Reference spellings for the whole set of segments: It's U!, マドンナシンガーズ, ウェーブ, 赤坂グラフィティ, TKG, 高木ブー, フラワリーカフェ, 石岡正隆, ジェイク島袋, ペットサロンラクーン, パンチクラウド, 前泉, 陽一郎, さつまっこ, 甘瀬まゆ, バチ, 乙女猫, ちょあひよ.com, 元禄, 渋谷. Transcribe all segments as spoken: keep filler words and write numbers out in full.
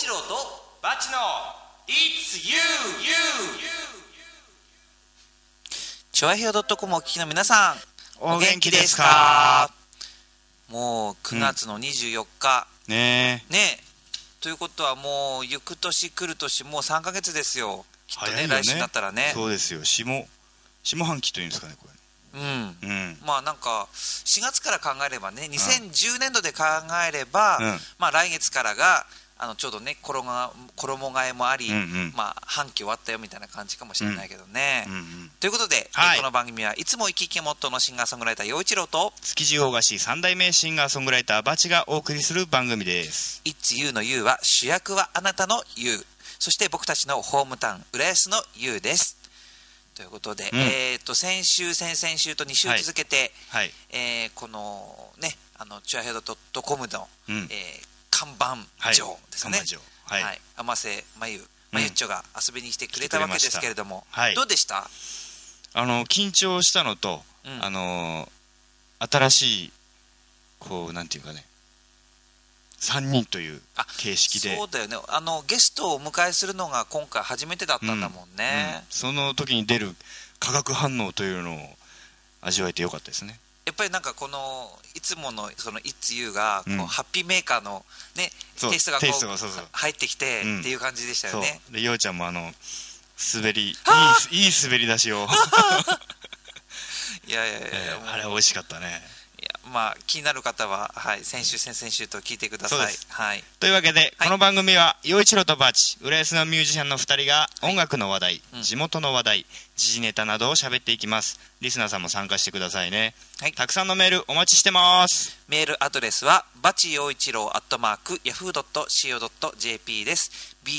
一郎とバチの It's you! ちょあひよ .com をお聞きの皆さん、お元気ですか？もうくがつのにじゅうよっか、うん、ねえねえということはもう行く年来る年もうさんかげつですよ。きっと ね, ね来週になったらね。そうですよ。下下半期というんですかね、これ。うんうん、まあなんかしがつから考えればね、にせんじゅうねんどで考えれば、うん、まあ来月からがあのちょうどね衣が衣替えもあり、うんうん、まあ半期終わったよみたいな感じかもしれないけどね、うんうんうん、ということで、はい、この番組はいつも生き生きモットーのシンガーソングライター陽一郎と築地大菓子さん代目シンガーソングライターバチがお送りする番組です。 It's U の U は主役はあなたの U、 そして僕たちのホームタウン浦安の U です。ということで、うん、えー、と先週先々週とに週続けて、はいはい、えー、このねあのチュアヘドドットコムの、うん、えー、看板嬢ですね、はいはい、甘瀬まゆまゆっちょが遊びに来てくれたわけですけれども、はい、どうでした？あの緊張したのと、うん、あの新しいこうなんていうかねさんにんという形式で、そうだよね、あのゲストをお迎えするのが今回初めてだったんだもんね、うんうん、その時に出る化学反応というのを味わえてよかったですね。やっぱりなんかこのいつものその It's U がこう、うん、ハッピーメーカーのねテイストがこう、そうそうそう入ってきて、うん、っていう感じでしたよね。で陽ちゃんもあの滑りいいいい滑り出しをいやいやいや、えー、あれ美味しかったね。まあ、気になる方は、はい、先週先々週と聞いてください、はい、というわけで、はい、この番組は陽一郎とバチ浦安のミュージシャンのふたりが音楽の話題、はい、地元の話題、時事ネタなどを喋っていきます。リスナーさんも参加してくださいね、はい、たくさんのメールお待ちしてます。メールアドレスはバチ陽一郎アットマーク ヤフードットシーオードットジェーピー です。 バ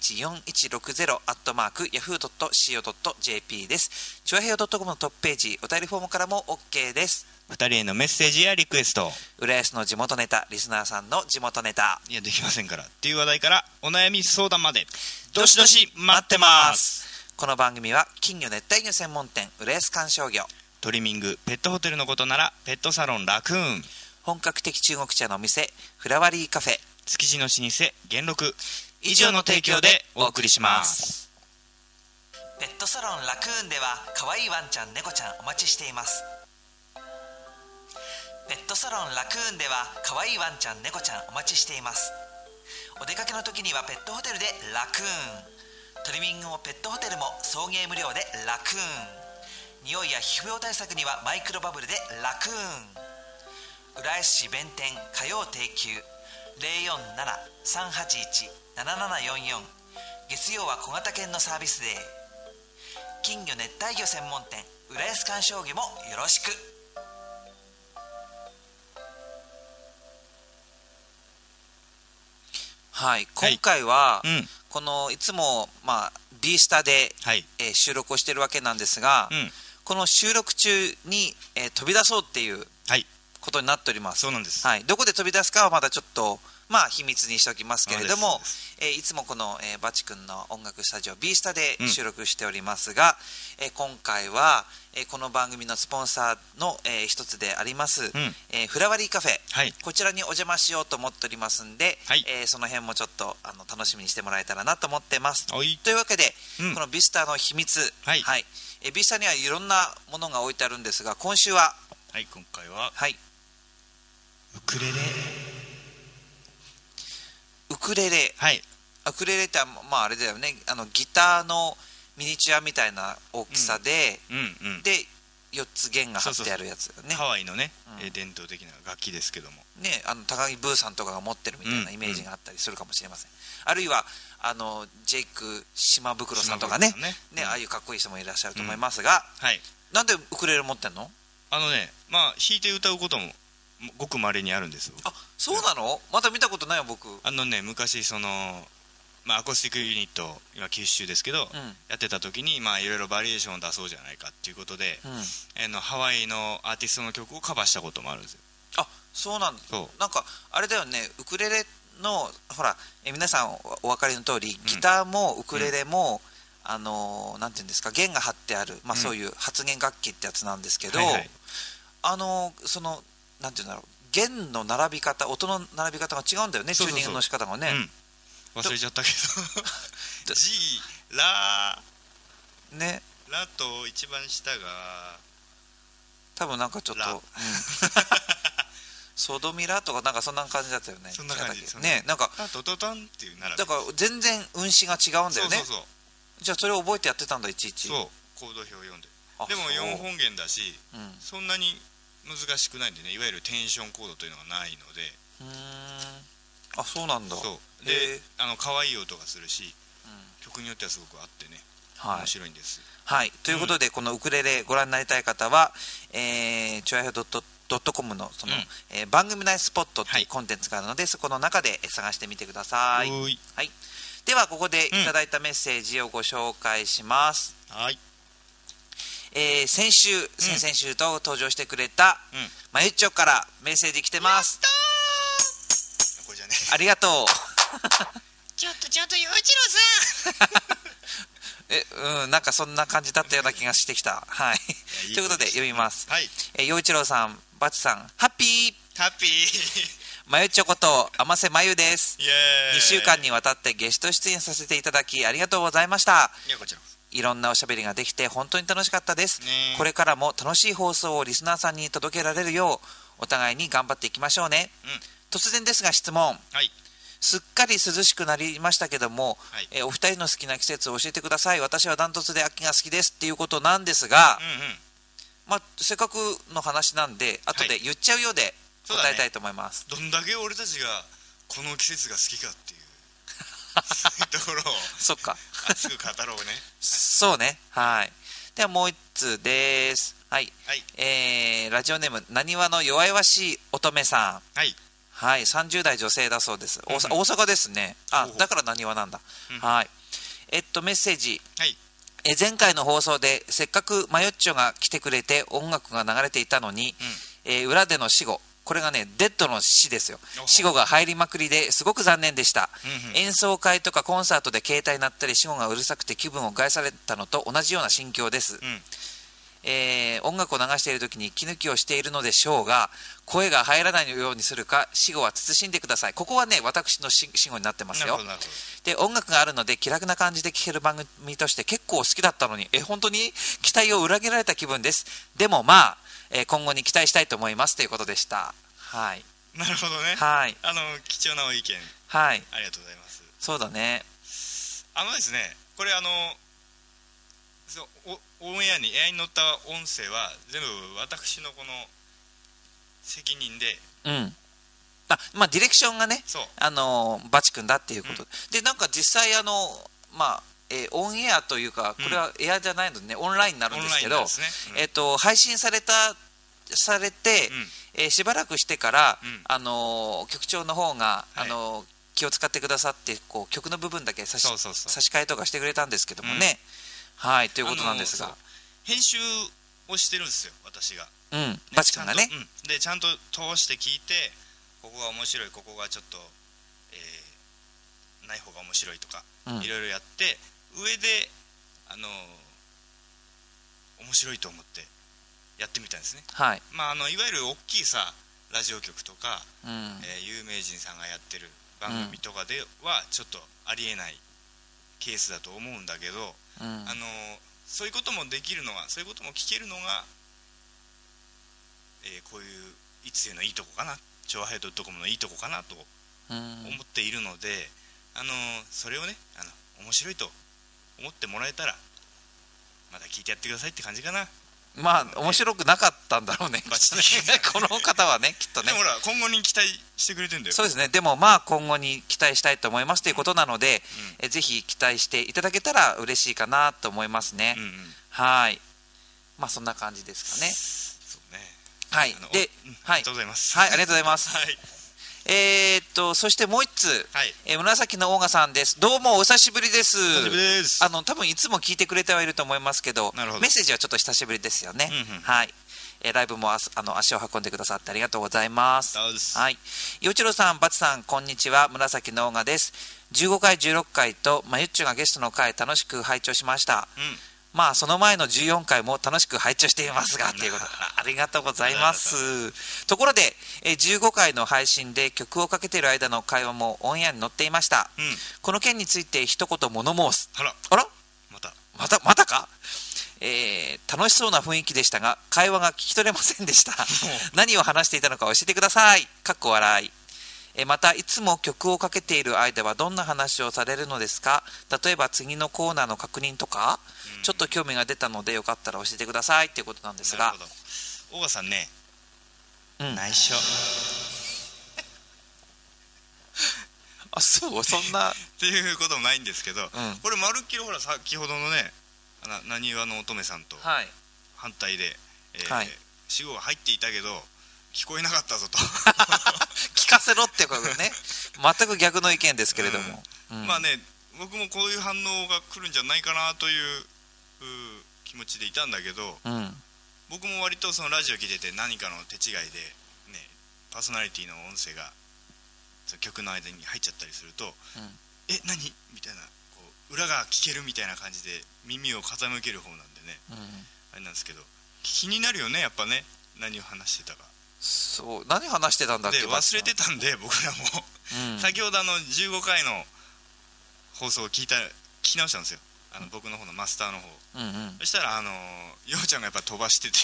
チよんいちろくゼロ アットマーク ヤフードットシーオードットジェーピー です。ちょあへよ .com のトップページお便りフォームからも OK です。ふたりへのメッセージやリクエスト、浦安の地元ネタ、リスナーさんの地元ネタ、いやできませんからっていう話題からお悩み相談までどしどし待ってます。この番組は金魚熱帯魚専門店浦安観賞魚、トリミング、ペットホテルのことならペットサロンラクーン、本格的中国茶のお店フラワリーカフェ、築地の老舗元禄、以上の提供でお送りします。ペットサロンラクーンでは可愛いワンちゃん猫ちゃんお待ちしています。ペットサロンラクーンでは可愛いワンちゃん猫ちゃんお待ちしています。お出かけの時にはペットホテルでラクーン、トリミングもペットホテルも送迎無料でラクーン、匂いや皮膚病対策にはマイクロバブルでラクーン。浦安市弁天火曜定休 ゼロよんなな さんはちいち ななななよんよん、 月曜は小型犬のサービスデー。金魚熱帯魚専門店浦安観賞魚もよろしく。はい、今回は、はい、うん、このいつも、まあ、B スタで、はい、えー、収録をしているわけなんですが、うん、この収録中に、えー、飛び出そうっていうことになっております。そうなんです、はい、どこで飛び出すかはまだちょっと、まあ、秘密にしておきますけれども、えー、いつもこの、えー、バチ君の音楽スタジオ B スタで収録しておりますが、うん、えー、今回は、えー、この番組のスポンサーの、えー、一つであります、うん、えー、フラワリーカフェ、はい、こちらにお邪魔しようと思っておりますんで、はい、えー、その辺もちょっとあの楽しみにしてもらえたらなと思ってます。いというわけで、うん、この B スタの秘密、はいはい、えー、B スタにはいろんなものが置いてあるんですが、今週は、はい、今回は、はい、ウクレレウクレレ、はい、ウクレレって、まあ、あれだよね、あのギターのミニチュアみたいな大きさで、うんうんうん、でよっつ弦が張ってあるやつだね。そうそうそう、ハワイのね、うん、伝統的な楽器ですけどもね、あの高木ブーさんとかが持ってるみたいなイメージがあったりするかもしれません、うんうん、あるいはあのジェイク島袋さんとか ね, ね, ね、うん、ああいうかっこいい人もいらっしゃると思いますが、うん、はい、なんでウクレレ持ってんの？あのね、まあ弾いて歌うこともごく稀にあるんです。あ、そうなの？また見たことないよ僕。あのね、昔その、まあ、アコースティックユニット今九州ですけど、うん、やってた時にまあいろいろバリエーションを出そうじゃないかっていうことで、うん、えのハワイのアーティストの曲をカバーしたこともあるんですよ。あ、そうなんだ。なんかあれだよね、ウクレレのほら、え皆さんお分かりの通り、ギターもウクレレも、うん、あのなんていうんですか、弦が張ってある、まあ、そういう発言楽器ってやつなんですけど、うん、はいはい、あのそのなんていうんだろう、弦の並び方、音の並び方が違うんだよね、そうそうそう、チューニングの仕方がね、うん、忘れちゃったけどG ラねラと一番下が多分なんかちょっと、うん、ソドミラとかなんかそんな感じだったよね。そんな感じですね。なんかドドドンっていう並びだから全然運指が違うんだよね。そうそうそう。じゃあそれを覚えてやってたんだいちいち。そうコード表読んででもよんほん弦だし、うん、そんなに難しくないんでね。いわゆるテンションコードというのがないので。うーんあそうなんだ。そうであの可愛い音がするし、うん、曲によってはすごくあってね、はい、面白いんです、はい、ということで、うん、このウクレレご覧になりたい方はちょやひょ.com の, その、うんえー、番組内スポットっていうコンテンツがあるので、はい、そこの中で探してみてください。はい、ではここでいただいたメッセージをご紹介します、うん、はい。えー、先週、うん、先々週と登場してくれた、うん、まゆっちょからメッセージ来てます。これじゃねありがとうちょっとちょっとゆういちろうさんえ、うん、なんかそんな感じだったような気がしてきた、はい、いや、いいということで読みます、はい。えー、ゆういちろうさんバチさんハッピーハッピーまゆっちょことあませまゆです。イエーイ。にしゅうかんにわたってゲスト出演させていただきありがとうございました。いやこちらいろんなおしゃべりができて本当に楽しかったです、ね、これからも楽しい放送をリスナーさんに届けられるようお互いに頑張っていきましょうね、うん、突然ですが質問、はい、すっかり涼しくなりましたけども、はい、えお二人の好きな季節を教えてください。私はダントツで秋が好きですっていうことなんですが、うんうんまあ、せっかくの話なんで後で言っちゃうようで答えたいと思います、はいね、どんだけ俺たちがこの季節が好きかっていうところをそっか熱く語ろうね、はい、そうねはいではもう一つですはい、はいえー、ラジオネームなにわの弱々しい乙女さんはい、はい、さんじゅうだい女性だそうです、うん、大阪ですねあだからなにわなんだ、うん、はいえっとメッセージ、はい、え前回の放送でせっかくまよっちょが来てくれて音楽が流れていたのに、うんえー、裏での死後これがねデッドの死ですよ。死後が入りまくりですごく残念でした、うんうん、演奏会とかコンサートで携帯鳴ったり死後がうるさくて気分を害されたのと同じような心境です、うんえー、音楽を流している時に息抜きをしているのでしょうが声が入らないようにするか死後は慎んでください。ここはね私の死後になってますよ。で音楽があるので気楽な感じで聴ける番組として結構好きだったのにえ本当に期待を裏切られた気分です。でもまあ今後に期待したいと思いますということでした。はい。なるほどね。はい。あの貴重なお意見。はい。ありがとうございます。そうだね。あのですね、これあのオンエアにエアに載った音声は全部私のこの責任で。うん。あ、まあディレクションがね、そうあのバチ君だっていうこと、うん、でなんか実際あのまあ。えー、オンエアというかこれはエアじゃないので、ねうん、オンラインになるんですけどす、ねうんえー、と配信されたされて、うんえー、しばらくしてから、うんあのー、局長の方が、はいあのー、気を使ってくださってこう曲の部分だけ差し、そうそうそう差し替えとかしてくれたんですけどもね、うん、はいということなんですが編集をしてるんですよ私が、うんね、バチ君がね、うん、でちゃんと通して聞いてここが面白いここがちょっと、えー、ない方が面白いとか、うん、いろいろやって上であのー、面白いと思ってやってみたんですね、はいまあ、あのいわゆる大きいさラジオ局とか、うんえー、有名人さんがやってる番組とかではちょっとありえないケースだと思うんだけど、うんあのー、そういうこともできるのがそういうことも聞けるのが、えー、こういういつゆのいいとこかなちょわへい.comのいいとこかなと思っているので、うんあのー、それをねあの面白いと思ってもらえたらまだ聞いてやってくださいって感じかな。まあ、ね、面白くなかったんだろうねきっとねこの方はねきっとねでもほら今後に期待してくれてるんだよ。そうですねでもまあ今後に期待したいと思いますということなので、うん、えぜひ期待していただけたら嬉しいかなと思いますね、うんうん、はいまあそんな感じですかね。そうねはいで、うん、ありがとうございますはいありがとうございますはいえー、っとそしてもう一つ、はいえー、紫のオーガさんです。どうもお久しぶりで す, 久しぶりです。あの多分いつも聞いてくれてはいると思いますけ ど, どメッセージはちょっと久しぶりですよね、うんうんはいえー、ライブもああの足を運んでくださってありがとうございます。よちろさんバチさんこんにちは紫のオーガです。じゅうごかいじゅうろっかいとまゆっちょがゲストの回楽しく拝聴しました、うんまあその前のじゅうよんかいも楽しく拝聴していますがということ、ありがとうございます。ところでじゅうごかいの配信で曲をかけている間の会話もオンエアに載っていました、うん、この件について一言物申す。あらあら、またまたまたか。えー、楽しそうな雰囲気でしたが会話が聞き取れませんでした何を話していたのか教えてください、かっこ笑い。えー、またいつも曲をかけている間はどんな話をされるのですか。例えば次のコーナーの確認とか、うん、ちょっと興味が出たのでよかったら教えてくださいということなんですが、大川さんね、うん、内緒あ、そう、そんなっていうこともないんですけど、うん、これまるっきりほら先ほどのねなにわの乙女さんと反対で、はい、えーはい、死語が入っていたけど聞こえなかったぞと聞かせろってことね全く逆の意見ですけれども、うんうん、まあね、僕もこういう反応が来るんじゃないかなという気持ちでいたんだけど、うん、僕も割とそのラジオ聞いてて何かの手違いで、ね、パーソナリティの音声が曲の間に入っちゃったりすると、うん、え、何みたいな、裏が聞けるみたいな感じで耳を傾ける方なんでね、うん、あれなんですけど気になるよねやっぱね、何を話してたか。そう、何話してたんだっけ、で忘れてたんで僕らも、うん、先ほどあのじゅうごかいの放送を聞いた聞き直したんですよ、あの僕の方のマスターの方、うんうん、そしたらあのようちゃんがやっぱ飛ばしてて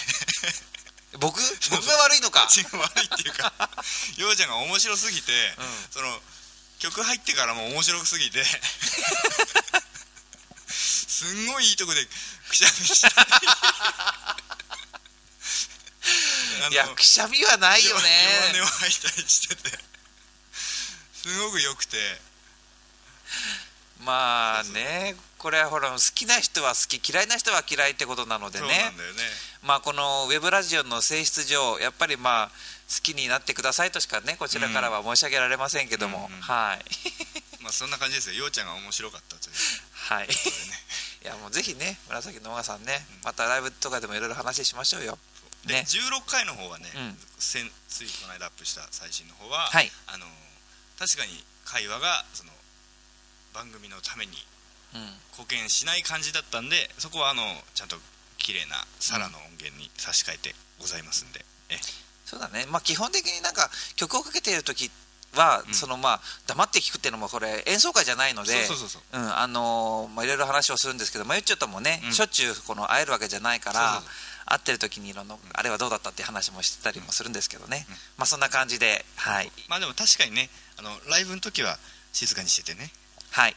僕僕が悪いのか違う、悪いっていうかようちゃんが面白すぎて、うん、その曲入ってからも面白すぎてすんごいいいとこでくしゃみしたいや、くしゃみはないよね、弱音を吐いたりしててすごく良くて、まあね、これはほら好きな人は好き、嫌いな人は嫌いってことなのでね、そうなんだよね、まあこのウェブラジオの性質上やっぱりまあ好きになってくださいとしかねこちらからは申し上げられませんけども、うんうん、はいまあそんな感じですよ、ようちゃんが面白かったというはい、ね、いやもうぜひね紫の小川さんね、うん、またライブとかでもいろいろ話しましょうよ。で、ね、じゅうろっかいの方はね、うん、先ついこの間アップした最新の方は、はい、あの確かに会話がその番組のために貢献しない感じだったんで、そこはあのちゃんと綺麗なサラの音源に差し替えてございますんで、えそうだね、まあ、基本的になんか曲をかけているときは、うん、そのまあ黙って聞くっていうのもこれ演奏会じゃないので、あのー、まあいろいろ話をするんですけど、まゆっちょともね、うん、しょっちゅうこの会えるわけじゃないから、そうそうそう、会ってるときにいろんな、うん、あれはどうだったって話もしてたりもするんですけどね、うん、まあそんな感じで、はい、まあでも確かにね、あのライブの時は静かにしててね、はい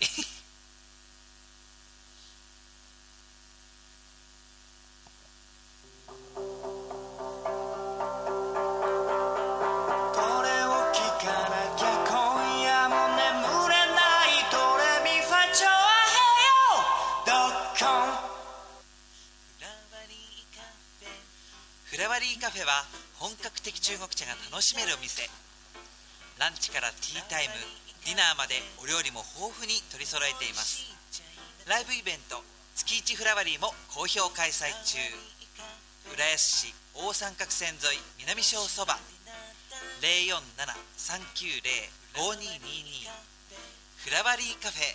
カフェは本格的中国茶が楽しめるお店。ランチからティータイム、ディナーまでお料理も豊富に取り揃えています。ライブイベント月一フラワリーも好評開催中。浦安市大三角線沿い南小そば ゼロよんなな さんきゅうゼロ ごにーにーにー フラワリーカフェ。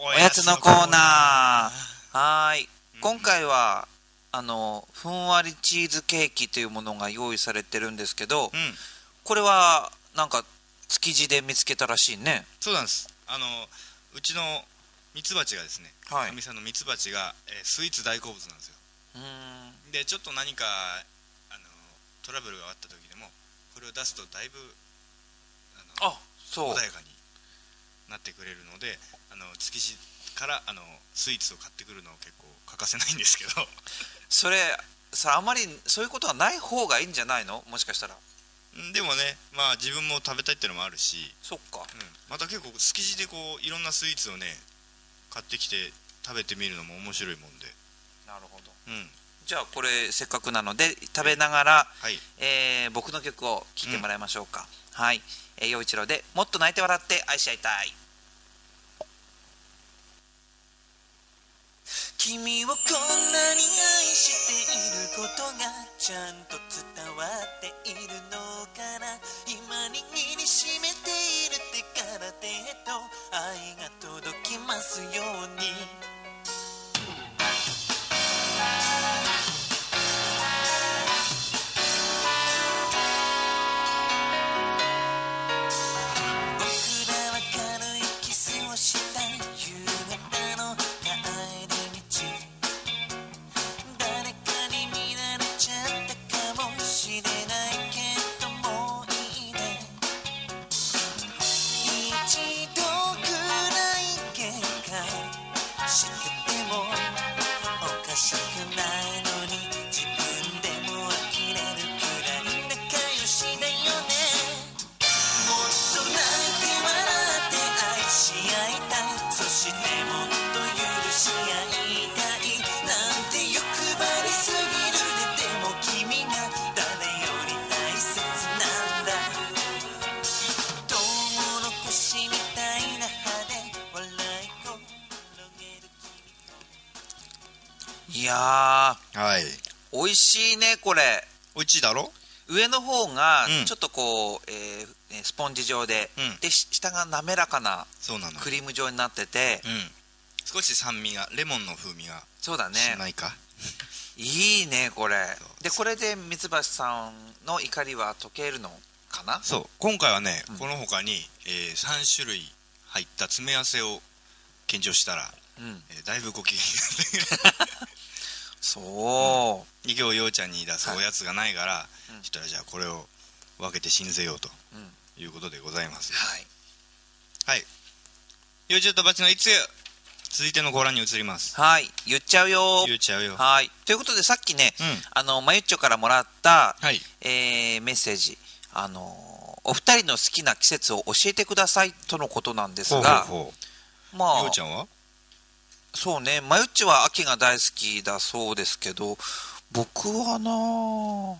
おやつのコーナー、はい、今回はあのふんわりチーズケーキというものが用意されてるんですけど、うん、これはなんか築地で見つけたらしいね。そうなんです、あのうちのミツバチがですね、はい、かみさんのミツバチが、えー、スイーツ大好物なんですよ。うん、でちょっと何かあのトラブルがあった時でもこれを出すとだいぶあのあそう穏やかになってくれるので、あの築地からあのスイーツを買ってくるのは結構欠かせないんですけどそれさ、あまりそういうことはない方がいいんじゃないの、もしかしたら。でもね、まあ自分も食べたいってのもあるし、そっか、うん、また結構築地でこういろんなスイーツをね買ってきて食べてみるのも面白いもんで。なるほど、うん、じゃあこれせっかくなので食べながら、はい、えー、僕の曲を聴いてもらいましょうか、うん、はい、えー、陽一郎でもっと泣いて笑って愛し合いたい。君をこんなに愛していることがちゃんと伝わっているのかな。今握りしめている手から手へと愛がやー、はい、美味しいねこれ。美味しいだろ。上の方がちょっとこう、うんえー、スポンジ状で、うん、で下が滑らかなクリーム状になってて、うん、少し酸味がレモンの風味がそうだねしないかいいねこれで。これで三橋さんの怒りは解けるのかな。そう今回はね、うん、この他に、えー、さん種類入った詰め合わせを献上したら、うんえー、だいぶご機嫌そう二行陽ちゃんに出すおやつがないから、はい、したらじゃあこれを分けて信ぜようと、うん、いうことでございます。はい。はい。ゆうちゅうとばちのいつゆ。続いてのご覧に移ります。はい。言っちゃうよ。言っちゃうよ。はい。ということでさっきね、うん、あのまゆっちょからもらった、はいえー、メッセージ、あのお二人の好きな季節を教えてくださいとのことなんですが、ほうほうほうまあ。陽ちゃんは？そうね、まゆっちは秋が大好きだそうですけど、僕はな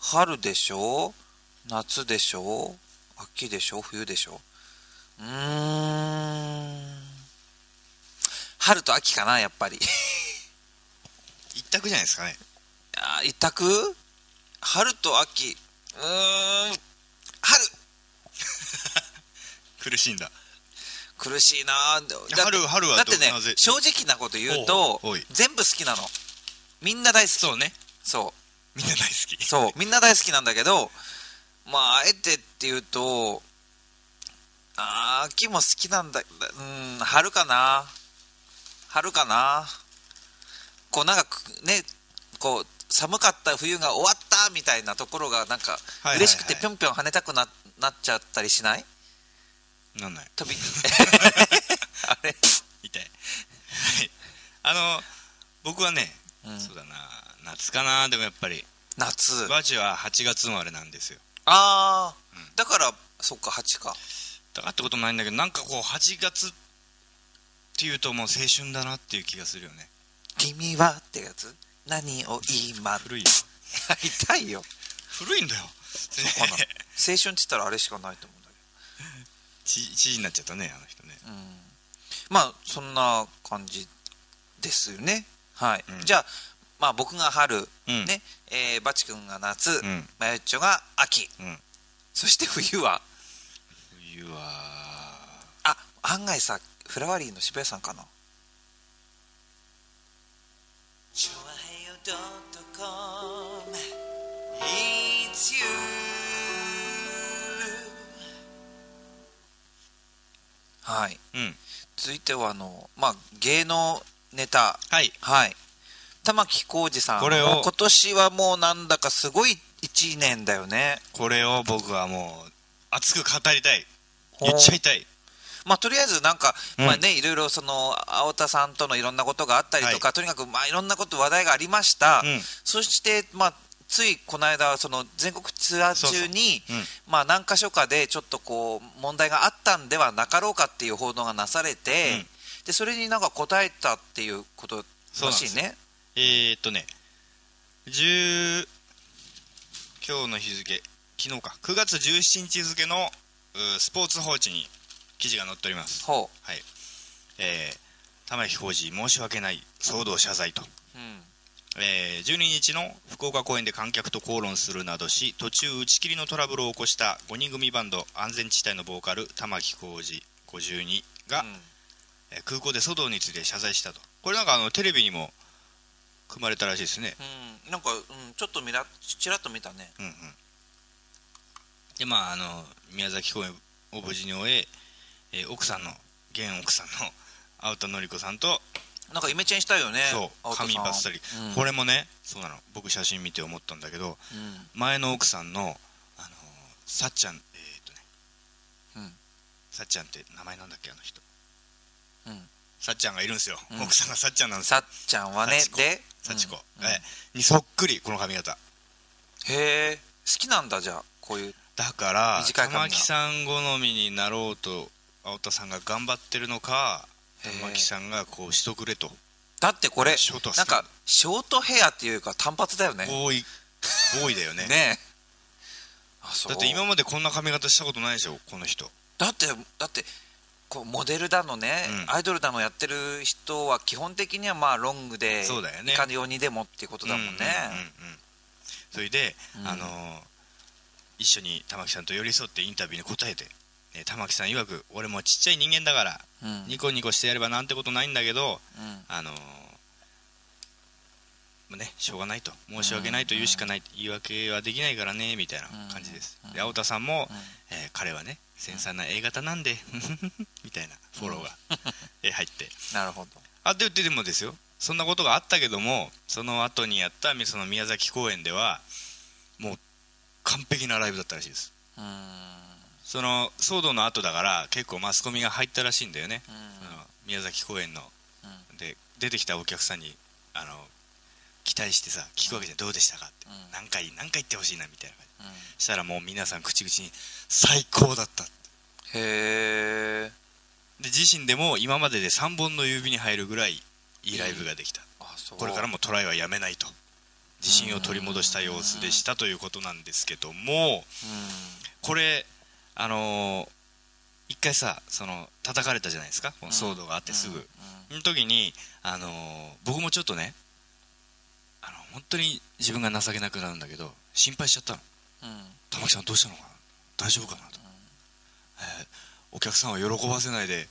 春でしょ、夏でしょ、秋でしょ、冬でしょ。うーん、春と秋かなやっぱり。一択じゃないですかね。あ、一択？春と秋。うーん、春。苦しいんだ。苦しいなぁ。だって、 春はだってね、正直なこと言うと全部好きなの。みんな大好き。そうね。そう。みんな大好き。そう。みんな大好きなんだけど、まああえてっていうと、あー秋も好きなんだ。うん、春かな。春かな。こうなんかね、こう寒かった冬が終わったみたいなところがなんか嬉しくてぴょんぴょん跳ねたく な, なっちゃったりしない？なんない飛びあれ痛い、はい、あの僕はね、うん、そうだな夏かな。でもやっぱり夏バチははちがつ生まれなんですよ。ああ、うん、だからそっかはちかだからってこともないんだけど、なんかこうはちがつっていうともう青春だなっていう気がするよね。君はってやつ何を今古い痛いよ古いんだよそうかな青春って言ったらあれしかないと思うんだけど知事になっちゃったねあの人ね、うん、まあそんな感じですよね。はい、うん、じゃあ、まあ、僕が春、うんねえー、バチ君が夏、うん、マユッチョが秋、うん、そして冬は冬はあ案外さフラワリーの渋谷さんかな。はいうん、続いてはあの、まあ、芸能ネタ、はいはい、玉木浩二さんこれを今年はもうなんだかすごいいちねんだよね。これを僕はもう熱く語りたい言っちゃいたい。まあ、とりあえずなんか、うんまあね、いろいろその青田さんとのいろんなことがあったりとか、はい、とにかくまあいろんなこと話題がありました、うん、そして、まあついこの間その全国ツアー中にそうそう、うんまあ、何か所かでちょっとこう問題があったんではなかろうかっていう報道がなされて、うん、でそれになんか答えたっていうことらしいね。えー、っとねじゅう今日の日付昨日かくがつじゅうしちにち付のスポーツ報知に記事が載っております。ほう、はいえー、玉木浩二申し訳ない騒動謝罪と、うんうんえー、じゅうににちの福岡公演で観客と口論するなどし途中打ち切りのトラブルを起こしたごにん組バンド安全地帯のボーカル玉木浩二ごじゅうにが、うんえー、空港で騒動について謝罪したと。これなんかあのテレビにも組まれたらしいですね、うん、なんか、うん、ちょっと見らちらっと見たね、うんうん、でまああの宮崎公演を無事に終ええー、奥さんの現奥さんの青田典子さんとなんかイメチェンしたよね。そう髪バッサリ、うん、これもねそうなの僕写真見て思ったんだけど、うん、前の奥さんの、あのー、さっちゃんえー、っとね、うん、さっちゃんって名前なんだっけあの人、うん、さっちゃんがいるんですよ、うん、奥さんがさっちゃんなんですよ。さっちゃんはねでさちこ、うんえー、にそっくりこの髪型。へー好きなんだ。じゃあこういうだから玉木さん好みになろうと青田さんが頑張ってるのか玉木さんがこうしとくれと。だってこれなんかショートヘアっていうか単発だよね。ボーイボーイだよね。ねあそうだって今までこんな髪型したことないでしょこの人。だってだってこうモデルだのね、うん、アイドルだのやってる人は基本的にはまあロングでいかようにでもっていうことだもんね。それで、うん、あの一緒に玉木さんと寄り添ってインタビューに答えて、ね、玉木さん曰く俺もちっちゃい人間だから、うん、ニコニコしてやればなんてことないんだけど、うん、あのね、しょうがないと、申し訳ないと言うしかない、言い訳はできないからねみたいな感じです。で青田さんも、えー、彼はね繊細な エー 型なんでみたいなフォローが入ってなるほど。あででもですよ、そんなことがあったけどもその後にやったその宮崎公演ではもう完璧なライブだったらしいです。うん、その騒動の後だから結構マスコミが入ったらしいんだよね。うん、その宮崎公演の、うん、で出てきたお客さんにあの期待してさ聞くわけじゃん、どうでしたかって、うん、何回何回言ってほしいなみたいな感じ、うん、したらもう皆さん口々に最高だったって。へえ。で自身でも今まででさんぼんの指に入るぐらいいいライブができた、うん、あそうこれからもトライはやめないと自信を取り戻した様子でしたということなんですけども、うん、これあのー、一回さその叩かれたじゃないですか、この騒動があってすぐ、うんうん、の時にあのー、僕もちょっとね本当に自分が情けなくなるんだけど心配しちゃったの、うん、玉木さんどうしたのかな大丈夫かなと、うんえー、お客さんを喜ばせないで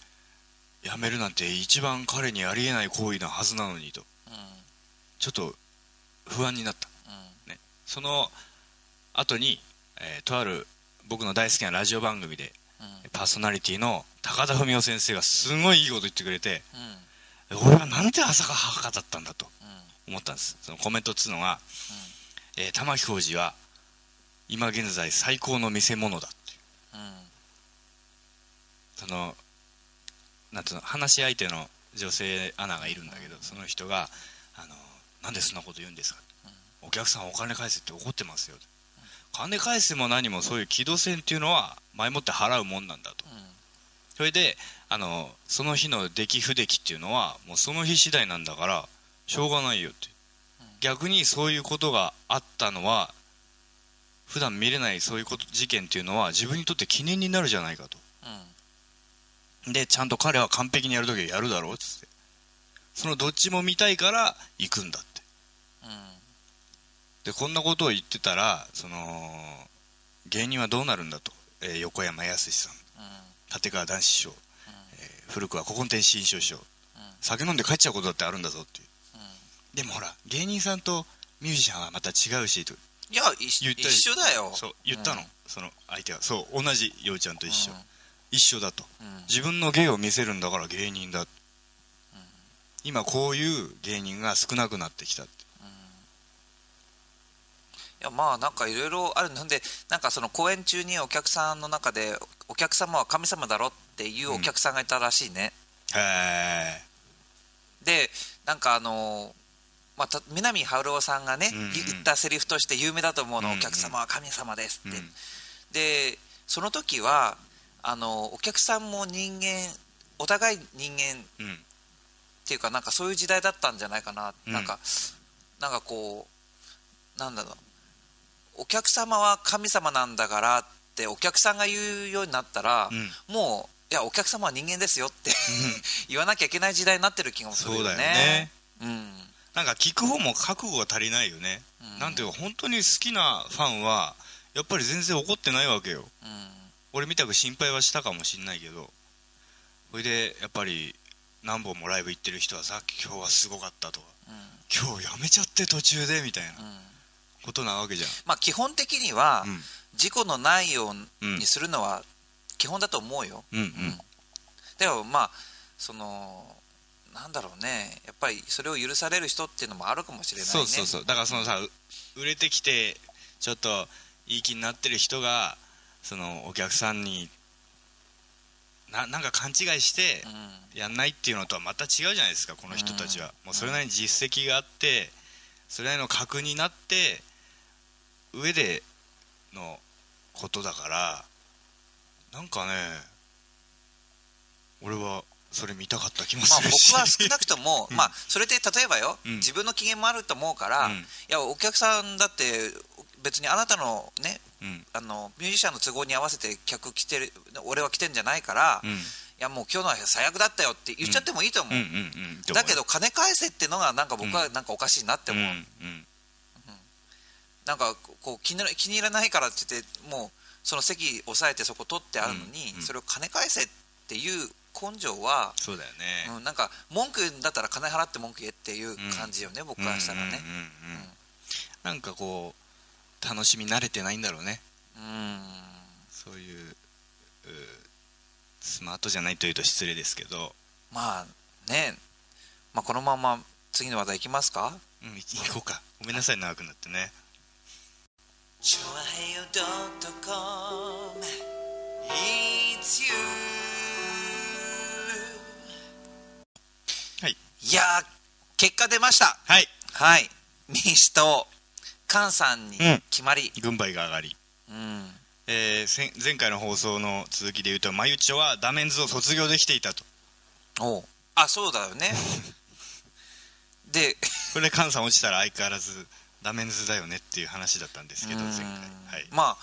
やめるなんて一番彼にありえない行為なはずなのにと、うん、ちょっと不安になった、うんね、その後に、えー、とある僕の大好きなラジオ番組で、うん、パーソナリティの高田文夫先生がすごいいいこと言ってくれて、うん、俺はなんて浅はかだったんだと思ったんです。そのコメントっつうのが、うんえー、玉置浩二は今現在最高の見せ物だっていう、うん、そのなんていうの話し相手の女性アナがいるんだけど、その人があのなんでそんなこと言うんですか、うん、お客さんお金返せって怒ってますよ、うん、金返せも何もそういう軌道線っていうのは前もって払うもんなんだと、うん、それであのその日の出来不出来っていうのはもうその日次第なんだからしょうがないよって、うん、逆にそういうことがあったのは普段見れないそういうこと事件っていうのは自分にとって記念になるじゃないかと、うん、でちゃんと彼は完璧にやるときはやるだろうっつって、そのどっちも見たいから行くんだって、うん、でこんなことを言ってたらその芸人はどうなるんだと、えー、横山やすしさん、うん、立川談志師匠、うんえー、古くは古今亭志ん生師匠、うん、酒飲んで帰っちゃうことだってあるんだぞっていう。でもほら芸人さんとミュージシャンはまた違うしといや言った一緒だよそう言ったの、うん、その相手はそう同じ陽ちゃんと一緒、うん、一緒だと、うん、自分の芸を見せるんだから芸人だ、うん、今こういう芸人が少なくなってきたって、うん、いやまあなんかいろいろあるのでなんかその公演中にお客さんの中でお客様は神様だろっていうお客さんがいたらしいね、うん、へーでなんかあのーまあ、た南春夫さんがね、うんうん、言ったセリフとして有名だと思うの、うんうん、お客様は神様ですって、うん、でその時はあのお客さんも人間お互い人間、うん、っていうかなんかそういう時代だったんじゃないかな、うん、なんかなんかこうなんだろうお客様は神様なんだからってお客さんが言うようになったら、うん、もういやお客様は人間ですよって言わなきゃいけない時代になってる気がするよね。そうだよね、うんなんか聞く方も覚悟が足りないよね、うん、なんていうか本当に好きなファンはやっぱり全然怒ってないわけよ、うん、俺みたく心配はしたかもしんないけどそれでやっぱり何本もライブ行ってる人はさ今日はすごかったとか、うん、今日やめちゃって途中でみたいなことなわけじゃん、うん、まあ基本的には事故のないようにするのは基本だと思うよ、うんうんうん、でもまあそのなんだろうねやっぱりそれを許される人っていうのもあるかもしれないね。そうそうそうだからそのさ売れてきてちょっといい気になってる人がそのお客さんに な, なんか勘違いしてやんないっていうのとはまた違うじゃないですかこの人たちは、うん、もうそれなりに実績があってそれなりの格になって上でのことだからなんかね俺はそれ見たかった気もするし、まあ、僕は少なくとも、うんまあ、それで例えばよ、うん、自分の機嫌もあると思うから、うん、いやお客さんだって別にあなたのね、うん、あのミュージシャンの都合に合わせて客来てる俺は来てんじゃないから、うん、いやもう今日の最悪だったよって言っちゃってもいいと思う、うんうんうんうん、だけど金返せってのがなんか僕はなんかおかしいなって思う、うんうんうん、なんかこう気に入らないからって言ってもうその席押さえてそこ取ってあるのに、うんうん、それを金返せっていう根性はそうだよね、うん、なんか文句言うんだったら金払って文句言えっていう感じよね、うん、僕からしたらね、うんうんうんうん、なんかこう楽しみ慣れてないんだろうね、うん、そういう、うスマートじゃないというと失礼ですけど、まあね、まあ、このまま次の話題いきますか、うん、いこうか、ごめんなさい長くなってね。チョアヘヨドットコム It's U。 はい、いや結果出ました。はいはい、民主党菅さんに決まり、うん、軍配が上がり、うんえー、前回の放送の続きで言うとマユチョはダメンズを卒業できていたと。おう、あ、そうだよねでこれ菅さん落ちたら相変わらずダメンズだよねっていう話だったんですけど前回、はい、まあ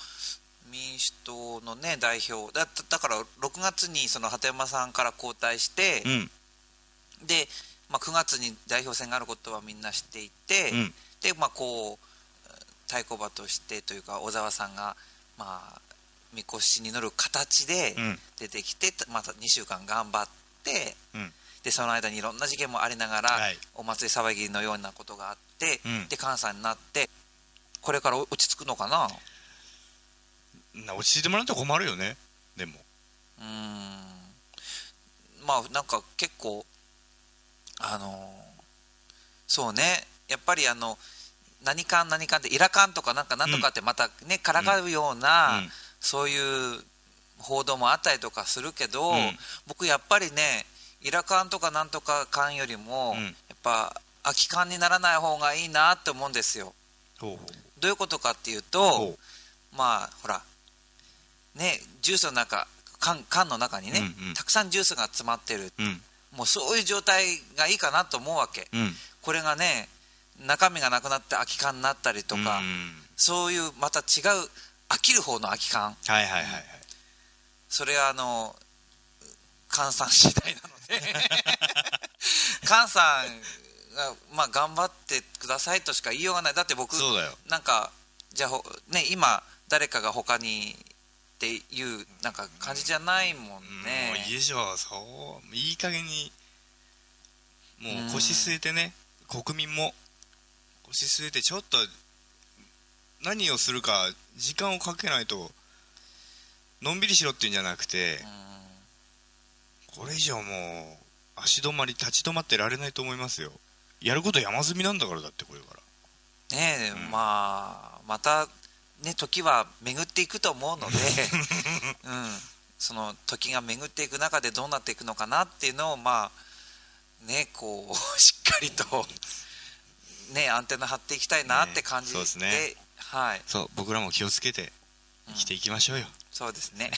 民主党のね代表 だ, だからろくがつにその鳩山さんから交代して、うん、で、まあ、くがつに代表選があることはみんな知っていて、うん、でまあこう太鼓馬としてというか小沢さんがまあ、みこしに乗る形で出てきて、うん、またにしゅうかん頑張って、うん、でその間にいろんな事件もありながら、はい、お祭り騒ぎのようなことがあって、うん、で関西になってこれから落ち着くのかな。落ち着いてもらうと困るよね。でもうーんまあなんか結構あのー、そうねやっぱりあの何かん何かんってイラカンとかなんかなんとかってまたねからかうようなそういう報道もあったりとかするけど、僕やっぱりねイラカンとかなんとかかんよりもやっぱ空き缶にならない方がいいなって思うんですよ。どういうことかっていうとまあほらねジュースの中缶缶の中にねたくさんジュースが詰まってる、もうそういう状態がいいかなと思うわけ。これがね中身がなくなって空き缶になったりとか、そういうまた違う飽きる方の空き缶、はいはいはいはい、それはあの菅さん次第なので菅さんが、まあ、頑張ってくださいとしか言いようがない。だって僕なんかじゃあ、ね、今誰かが他にっていうなんか感じじゃないもんね、うん、もういいでしょう。そういい加減にもう腰据えてね、国民も腰据えてちょっと何をするか時間をかけないと、のんびりしろっていうんじゃなくて、これ以上もう足止まり立ち止まってられないと思いますよ。やること山積みなんだから。だってこれからねえ、うん、まあまたね時は巡っていくと思うので、うん、その時が巡っていく中でどうなっていくのかなっていうのをまあねこうしっかりとね、アンテナ張っていきたいなって感じで、ね、そうですね、はい、そう僕らも気をつけて生きていきましょうよ、うん、そうですね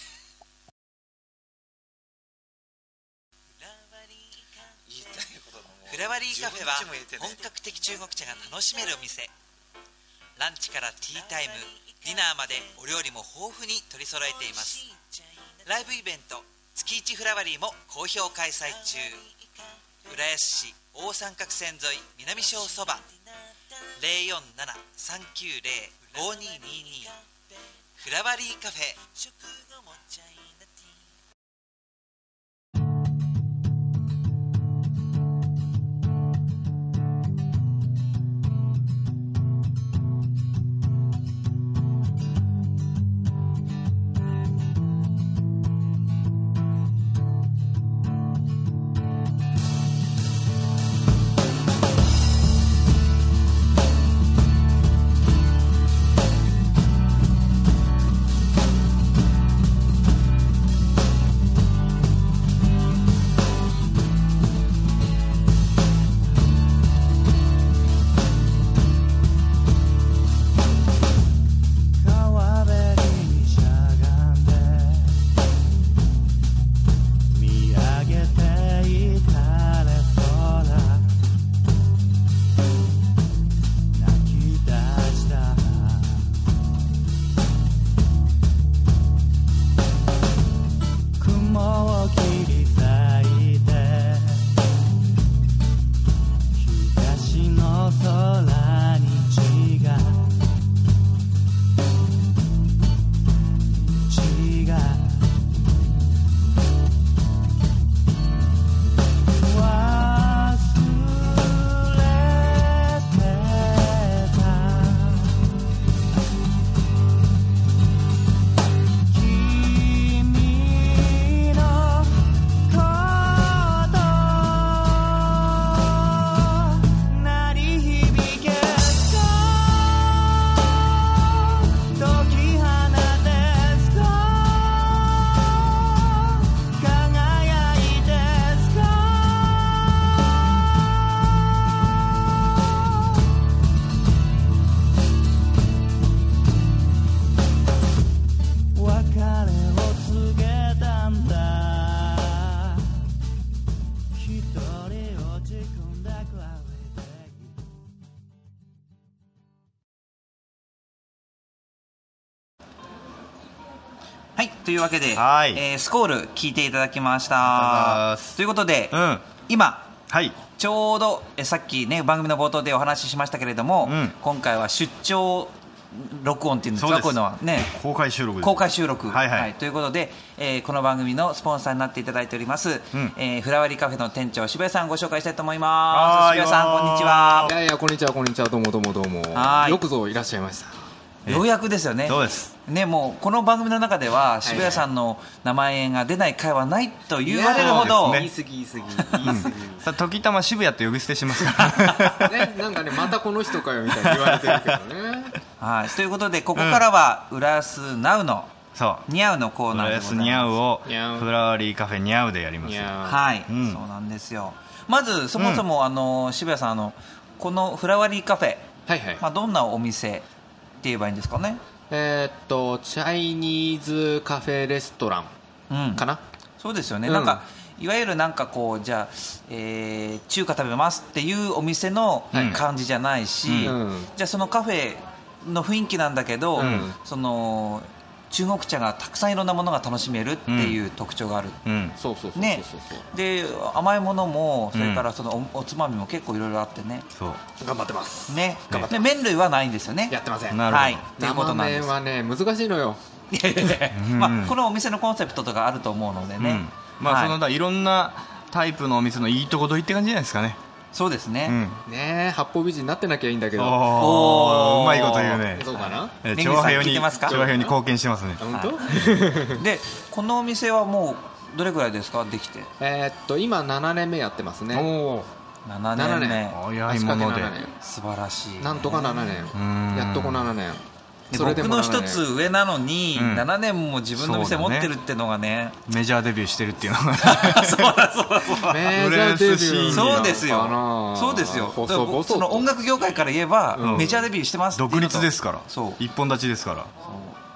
フラワリーカフェは本格的中国茶が楽しめるお店。ランチからティータイムディナーまでお料理も豊富に取り揃えています。ライブイベント月一フラワリーも好評開催中。浦安市大三角線沿い南小そば ゼロよんなな さんきゅうゼロ ごにーにーにー フラワリーカフェというわけで、はい、えー、スコール聴いていただきました。ということで、うん、今、はい、ちょうどえさっきね番組の冒頭でお話ししましたけれども、うん、今回は出張録音っていうんですか、こういうのはね、公開収録です。公開収録、はいはいはい、ということで、えー、この番組のスポンサーになっていただいております、うん、えー、フラワリーカフェの店長渋谷さんをご紹介したいと思います。渋谷さん、こんにちは。いやいや、こんにちは、こんにちは、どうもどうもどうも。よくぞいらっしゃいました。ようやくですよね。そうです。ね、もうこの番組の中では渋谷さんの名前が出ない回はないと言われるほど、言い過ぎ言い過ぎ言い過ぎ。さ、時たま渋谷と呼び捨てしますからね。なんかね、またこの人かよみたいに言われてるけどね。はい、ということでここからは浦安ナウの似合うのコーナーでございます。浦安似合うをフラワリーカフェ似合うでやりますよ。はい、うん、そうなんですよ。まずそもそも、うん、あの渋谷さん、あのこのフラワリーカフェ、はいはい、まあ、どんなお店って言えばいいんですかね。えー、っとチャイニーズカフェレストランかな、うん、そうですよね、うん、なんかいわゆるなんかこうじゃあ、えー、中華食べますっていうお店の感じじゃないし、はい、うん、じゃあそのカフェの雰囲気なんだけど、うん、その中国茶がたくさんいろんなものが楽しめるっていう特徴がある。そうそうそうそう。で、甘いものもそれからその お, おつまみも結構いろいろあってね。そう、頑張ってますね。頑張ってます。で、麺類はないんですよね。やってません。なるほど。はい。っていうことなんです。生麺はね、難しいのよ。いやいやいや、まあこのお店のコンセプトとかあると思うのでね。うん、まあ、はい、そのだいろんなタイプのお店のいいとこ取りって感じじゃないですかね。そうですね、うん、ね、八方美人になってなきゃいいんだけど。おお、うまいこと言うね。そうかな、えー、調和表に貢献してますね。本当、はい、でこのお店はもうどれくらいですか、できて。えー、っと今ななねんめやってますね。おななねんめ、早いもので素晴らしい、ね、なんとかななねん、やっとこななねんで、僕の一つ上なのに、うん、ななねんも自分の店持ってるってのが ね, ねメジャーデビューしてるっていうのがそうだそうだそうだ、メジャーデビュー、そうですよ、そうですよ。その音楽業界から言えば、うん、メジャーデビューしてますっていうのと、独立ですから、そう一本立ちですから、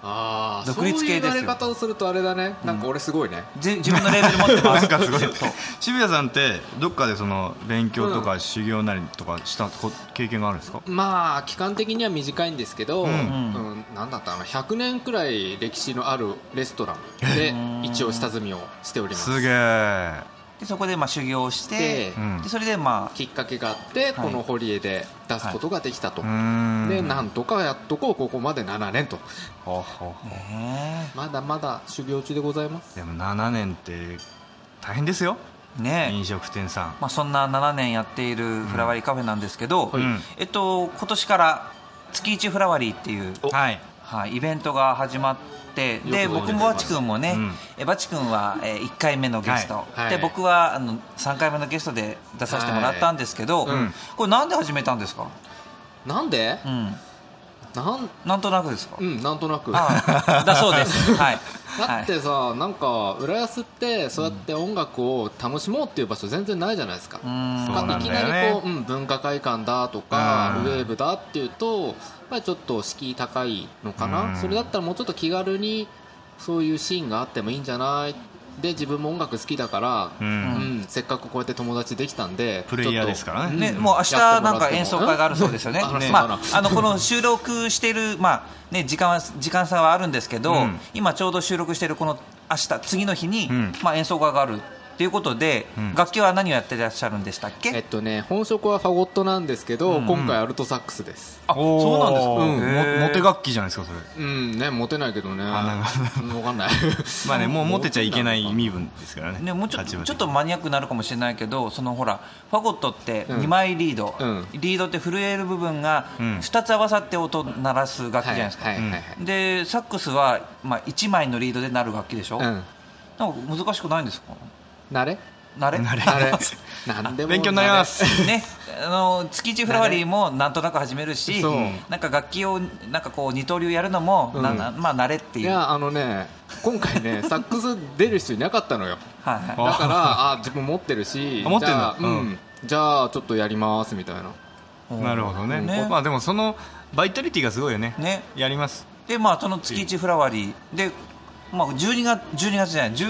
あ、独立系ですよ。そういう言われ方をするとあれだね、なんか俺すごいね、うん、自, 自分のレベル持ってますなんかすごい渋谷さんってどっかでその勉強とか修行なりとかした経験があるんですか、うん、まあ期間的には短いんですけど、うんうん、なんだったの、ひゃくねんくらい歴史のあるレストランで一応下積みをしております。すげー。でそこでまあ修行して、うん、でそれでまあきっかけがあって、はい、この堀江で出すことができたと、はい、でなんとかやっとこう、ここまでななねんと、ほうほうほう、ね、まだまだ修行中でございます。でもななねんって大変ですよね、飲食店さん、まあ、そんなななねんやっているフラワリーカフェなんですけど、うん、はい、えっと、今年から月一フラワリーっていう、はいはい、イベントが始まって、で僕もバチ君もね、うん、えバチ君は、えー、いっかいめのゲスト、はいはい、で僕はあのさんかいめのゲストで出させてもらったんですけど、はい、うん、これなんで始めたんですか。なんで、うん、なんなんとなくですか。うん、なんとなく、ああだそうです、はい、だってさ、なんか浦安ってそうやって音楽を楽しもうっていう場所全然ないじゃないですか。うん、かいきなりこう、うん、文化会館だとか、うん、ウェーブだっていうとやっぱりちょっと敷居高いのかな、うん、それだったらもうちょっと気軽にそういうシーンがあってもいいんじゃない。で自分も音楽好きだから、うんうん、せっかくこうやって友達できたんで、プレイヤーですから ね, ね、うん、もう明日なんか演奏会があるそうですよね。この収録している、まあね、時, 間は時間差はあるんですけど、うん、今ちょうど収録しているこの明日次の日に、うん、まあ、演奏会があるということで、うん、楽器は何をやってらっしゃるんでしたっけ。えっとね、本職はファゴットなんですけど、うん、今回アルトサックスです。あ、そうなんですか、うん、モテ楽器じゃないですかそれ。うんね、モテないけどね、分かんないまあね、もうモテちゃいけない身分ですから ね, ねもうち ょ, ちょっとマニアックになるかもしれないけど、そのほらファゴットってにまいリード、うん、リードって震える部分がふたつ合わさって音を鳴らす楽器じゃないですか、はいはいはいはい、でサックスは、まあ、いちまいのリードで鳴る楽器でしょ、うん、なんか難しくないんですか。慣れ慣れ慣れ慣れ勉強になりますね。あの月一フラワリーもなんとなく始めるし、なんか楽器をなんかこう二刀流やるのも、うん、なまあ慣れっていう。いや、あのね、今回ねサックス出る人いなかったのよはい、はい、だからあ自分持ってるし持ってるんだ、うんうん、じゃあちょっとやりますみたいな。なるほどね、ね、まあでもそのバイタリティがすごいよね。ね、やります。でまあその月一フラワリーでまあ、じゅうにがつ、じゅうにがつじゃない、じゅ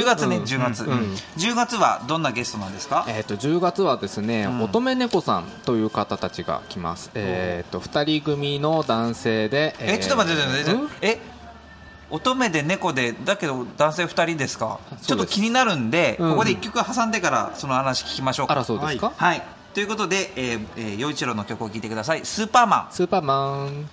うがつね、じゅうがつ、うんうんうん、じゅうがつはどんなゲストなんですか。えー、とじゅうがつはですね、うん、乙女猫さんという方たちが来ます。えー、とふたり組の男性で、えー、えちょっと待って、え乙女で猫でだけど男性ふたりですか。ですちょっと気になるんで、うん、ここでいっきょく挟んでからその話聞きましょうか。あらそうですか、はい、ということで、えーえー、陽一郎の曲を聴いてください。スーパーマン。スーパーマン。スー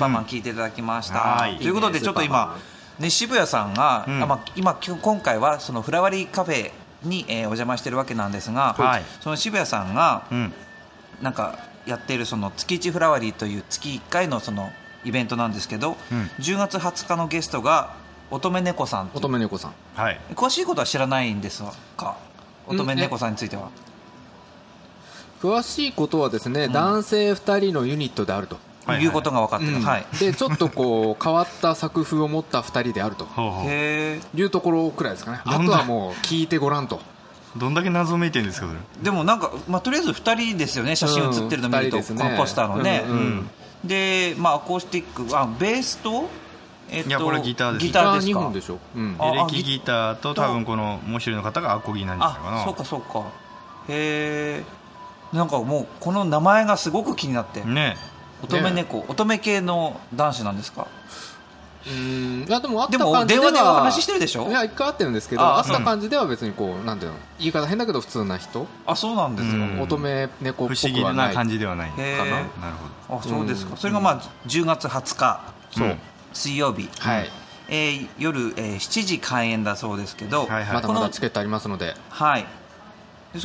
パーマン聞いていただきました、うん、ということでちょっと今、ね、渋谷さんが、うん、まあ、今, 今回はそのフラワリーカフェに、えー、お邪魔してるわけなんですが、はい、その渋谷さんが、うん、なんかやっているその月一フラワリーという月いっかい の, そのイベントなんですけど、うん、じゅうがつはつかのゲストが乙女猫さん。乙女猫さん、はい、詳しいことは知らないんですか。乙女猫さんについては、うん、詳しいことはですね、うん、男性ふたりのユニットであるということが分かってる、うん、はい、でちょっとこう変わった作風を持ったふたりであるというところくらいですかね。あとはもう聞いてごらんと。どんだけ謎めいてるんですか。でもなんか、まあ、とりあえずふたりですよね。写真写ってるの見ると、うん、ね、このポスターのね、うんうん、で、まあ、アコースティック、あ、ベースと、えっと、いやこれギターです。ギターですか。にほんでしょ、うん、エレキギターと多分このもう一人の方がアコギなんじゃないかな。あ、そうかそうか。へえ、なんかもうこの名前がすごく気になってね。乙女猫、ね、乙女系の男子なんですか。うーん、いやでもあった感じでは、でも電話で話してるでしょ。いや一回会ってるんですけど、あった感じでは別にこう、うん、なんていうの、言い方変だけど普通な人。あ、そうなんですよ、うん、乙女猫っぽくはない、不思議な感じではないかな。なるほど。あ、そうですか、うん、それがまあじゅうがつはつか、そう水曜日、はい、えー、夜、えー、しちじ開演だそうですけど、はいはい、まだまだチケットありますので、はい、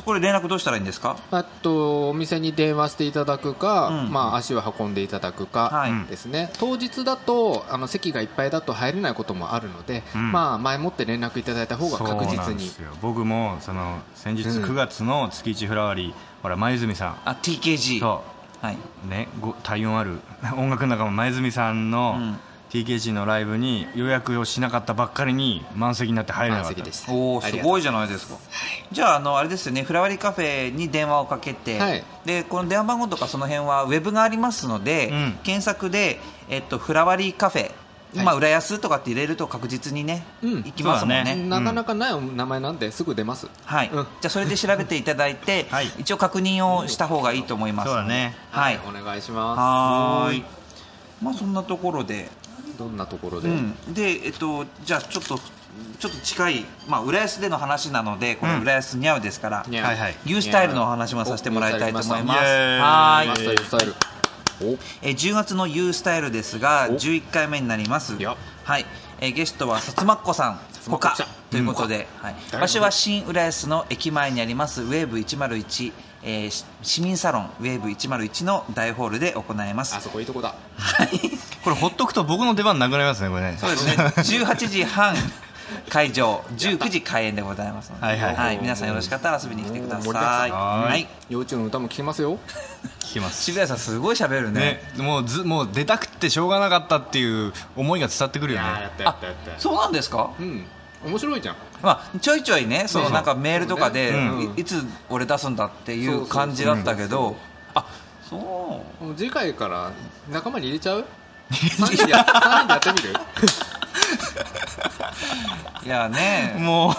これ連絡どうしたらいいんですか。あとお店に電話していただくか、うん、まあ、足を運んでいただくかですね、はい、当日だとあの席がいっぱいだと入れないこともあるので、うん、まあ、前もって連絡いただいた方が確実に。そうなんですよ。僕もその先日くがつの月一フラワリー、うん、ほら前泉さん、あ ティーケージー、 そう、はい、ね、体温ある音楽仲間前泉さんの、うん、ティーケージー のライブに予約をしなかったばっかりに満席になって入れなかった。おお、すごいじゃないですか。じゃあ、あのあれですよね、フラワリーカフェに電話をかけて、はい、でこの電話番号とかその辺はウェブがありますので、うん、検索で、えっと、フラワリーカフェ、はい、まあ、浦安とかって入れると確実にね、うん、行きますもんね。うん、なかなかないお名前なんですぐ出ます。はい。うん、じゃあそれで調べていただいて、はい、一応確認をした方がいいと思います。そうだね。はい、はい、お願いします。はい。まあそんなところで。どんなところで、うん、で、えっと、じゃあちょっとちょっと近い、まあ、浦安での話なので、この浦安に合うですから、うん、ニュースタイルのお話もさせてもらいたいと思います。はい、えー、じゅうがつの U スタイルですがじゅういっかいめになります。はい、えー、ゲストはさつまっこさんほかということで、うん、はい、場所は新浦安の駅前にありますウェーブいちまるいち、えー、市民サロンウェーブいちまるいちの大ホールで行います。あそこいいとこだ。はい、これほっとくと僕の出番なくなりますね、これね。そうですね。じゅうはちじはん会場、じゅうくじ開演でございますので、はいはいはい、皆さんよろしかったら遊びに来てください。はい。幼稚園の歌も聴けますよ。聴けます。渋谷さんすごい喋るね。ね、もうずもう出たくてしょうがなかったっていう思いが伝わってくるよね。やったやったやった。そうなんですか。うん。面白いじゃん。まあちょいちょいね、そのなんかメールとかで、ね、うん、いつ俺出すんだっていう感じだったけど、そうそうそう、うん、あ。そう、もう次回から仲間に入れちゃうさんにんでやってみるいやね、もう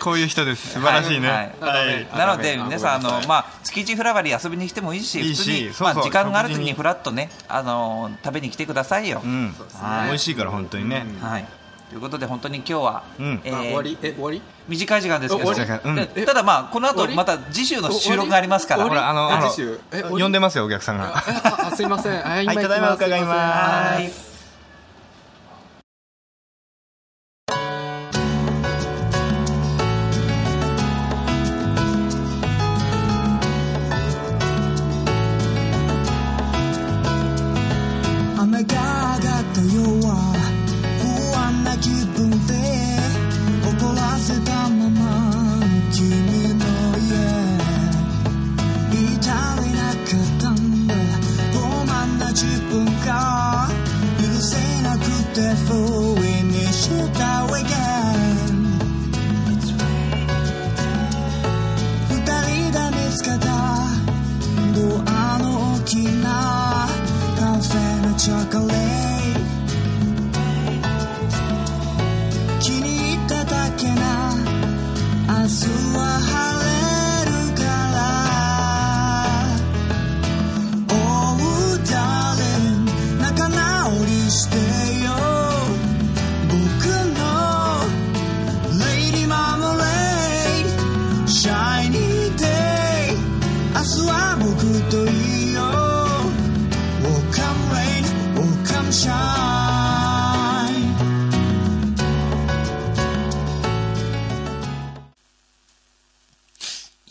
こういう人です。素晴らしいね、はいはい、なので皆さん、あの、まあ、築地フラワリー遊びに来てもいいし、いいし、普通に、まあ、そうそう、時間がある時にフラッとね、あの食べに来てくださいよ、うん、はい、美味しいから本当にね、うん、はい、ということで本当に今日は、うん、えー、終わり、え、終わり、短い時間ですけど、うん、ただまあこの後また次週の収録がありますから、ほら、あの、あの、次週呼んでますよお客さんがああ、すいません、はい、今ただいま伺います。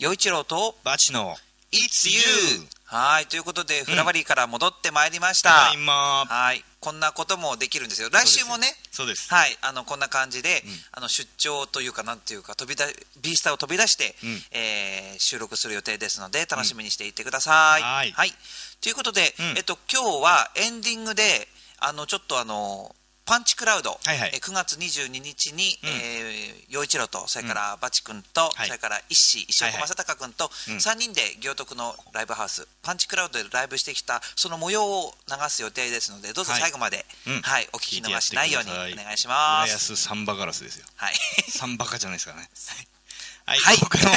与一郎とバチの It's You! はい、ということで、うん、フラワリーから戻ってまいりました。はい、まー。はい、こんなこともできるんですよ。来週もね、そうです、はい、あのこんな感じで、うん、あの出張というかなんていうか、飛びだ B スタを飛び出して、うん、えー、収録する予定ですので楽しみにしていてください。うん、はい、はい、ということで、うん、えっと、今日はエンディングであのちょっとあのパンチクラウド、はいはい、くがつにじゅうににちに、うん、えー、陽一郎とそれからバチ君と、うん、それから石石岡正隆君とさんにんで行徳のライブハウス、うん、パンチクラウドでライブしてきたその模様を流す予定ですので、どうぞ最後まで、はい、うん、はい、お聞き逃しないようにお願いします。浦安サンバガラスですよ、はい、サンバカじゃないですからねはい、はい、僕の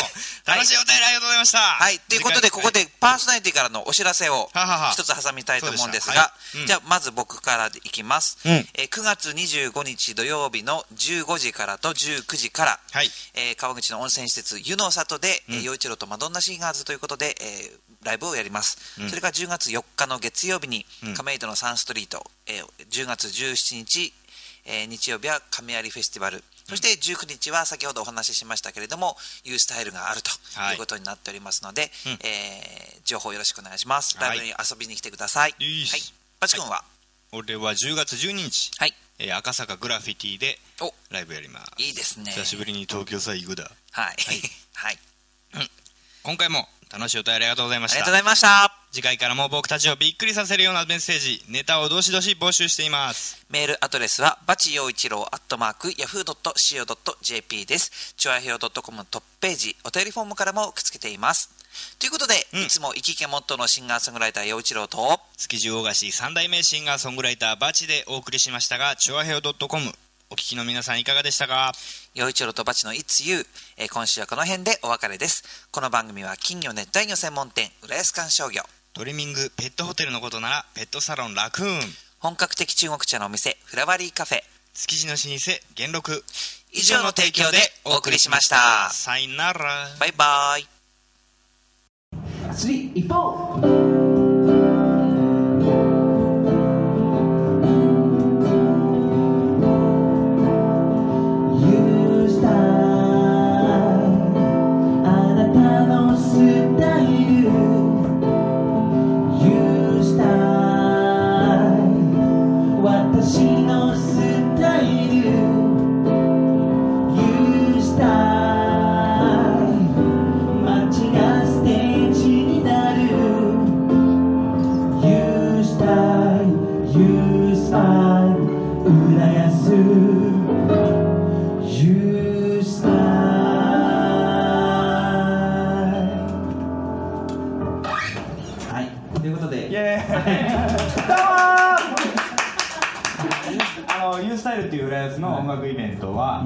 楽しいお便りありがとうございました。はい、ということで、ここでパーソナリティからのお知らせを一つ挟みたいと思うんですが、はい、うん、じゃあまず僕からいきます、うん、えー、くがつにじゅうごにち土曜日のじゅうごじからとじゅうくじから、はい、えー、川口の温泉施設湯の里で陽一郎とマドンナシンガーズということで、えーライブをやります、うん、それからじゅうがつよっかの月曜日に亀戸のサンストリート、うん、えー、じゅうがつじゅうしちにち、えー、日曜日は亀有フェスティバル、そしてじゅうくにちは先ほどお話ししましたけれども、ユースタイルがあるということになっておりますので、はい、うん、えー、情報よろしくお願いします。ライブに遊びに来てください。はい。はい、バチ君は、はい、俺はじゅうがつじゅうににち、はい、えー、赤坂グラフィティでライブやります。いいですね。久しぶりに東京さ行くだ。はいはい、うん。今回も楽しいお便りありがとうございました。ありがとうございました。次回からも僕たちをびっくりさせるようなメッセージ、ネタをどしどし募集しています。メールアドレスはバチヨウイチロウアットマークヤフー ドットシーオー.jp です。チョアヘオ ドットコム のトップページお便りフォームからもくっつけています。ということで、うん、いつも生き生きモットーのシンガーソングライターヨウイチロウと築地大菓子三代目シンガーソングライターバチでお送りしましたが、チョアヘオ ドットコム お聞きの皆さんいかがでしたか。ヨウイチロウとバチの It's U!、えー、今週はこの辺でお別れです。この番組は金魚熱帯魚専門店浦安観賞魚、トリミング、ペットホテルのことならペットサロンラクーン、本格的中国茶のお店フラワリーカフェ、築地の老舗元禄、以上の提供でお送りしました。さよなら、バイバイ。スリー、一歩とあの U スタイルっていう浦安の音楽イベントは、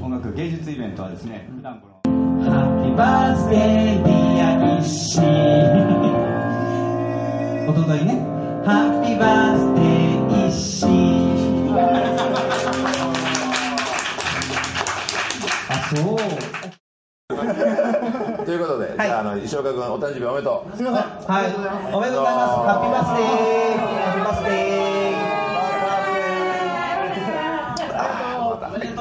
うん、音楽芸術イベントはですね、普段このハッピーバースデーディアニッシー、おとといね、ハッピーバースデーイッシー。あ、そう。ということで、はい、あの石岡君お誕生日おめでとう。すみません。はい、おめでとうございます。ハッピーバースデー、ハッピーバースデー。ああ、おめでと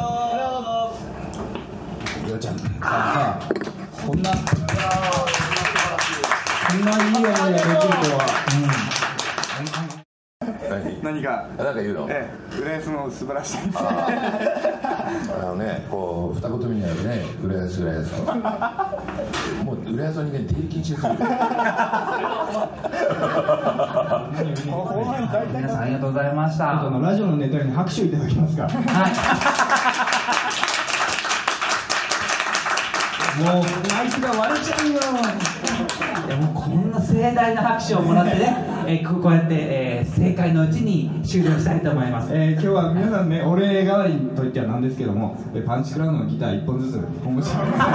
う。ようちゃん、さこんなこんないい思いができるとは。何何か何か言うの？ええ、浦安も素晴らしいですね。あのね、こう二言目になるね、浦安浦安。もう浦安にね、出入り禁止です。皆さんありがとうございました。あのラジオのネタに拍手いただきますか。もうマイクが割れちゃうよ。いやもうこんな盛大な拍手をもらってね。えー、こうやって、えー、正解のうちに終了したいと思います、えー、今日は皆さんね、お礼代わりといってはなんですけども、えー、パンチクラウンのギターいっぽんずつお持ち帰りくださ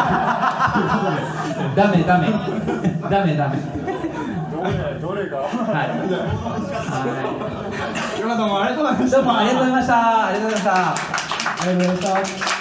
い。ダメダメダメダメどれが、はい、今日はどうもありがとうございました。どうもありがとうございました。ありがとうございました。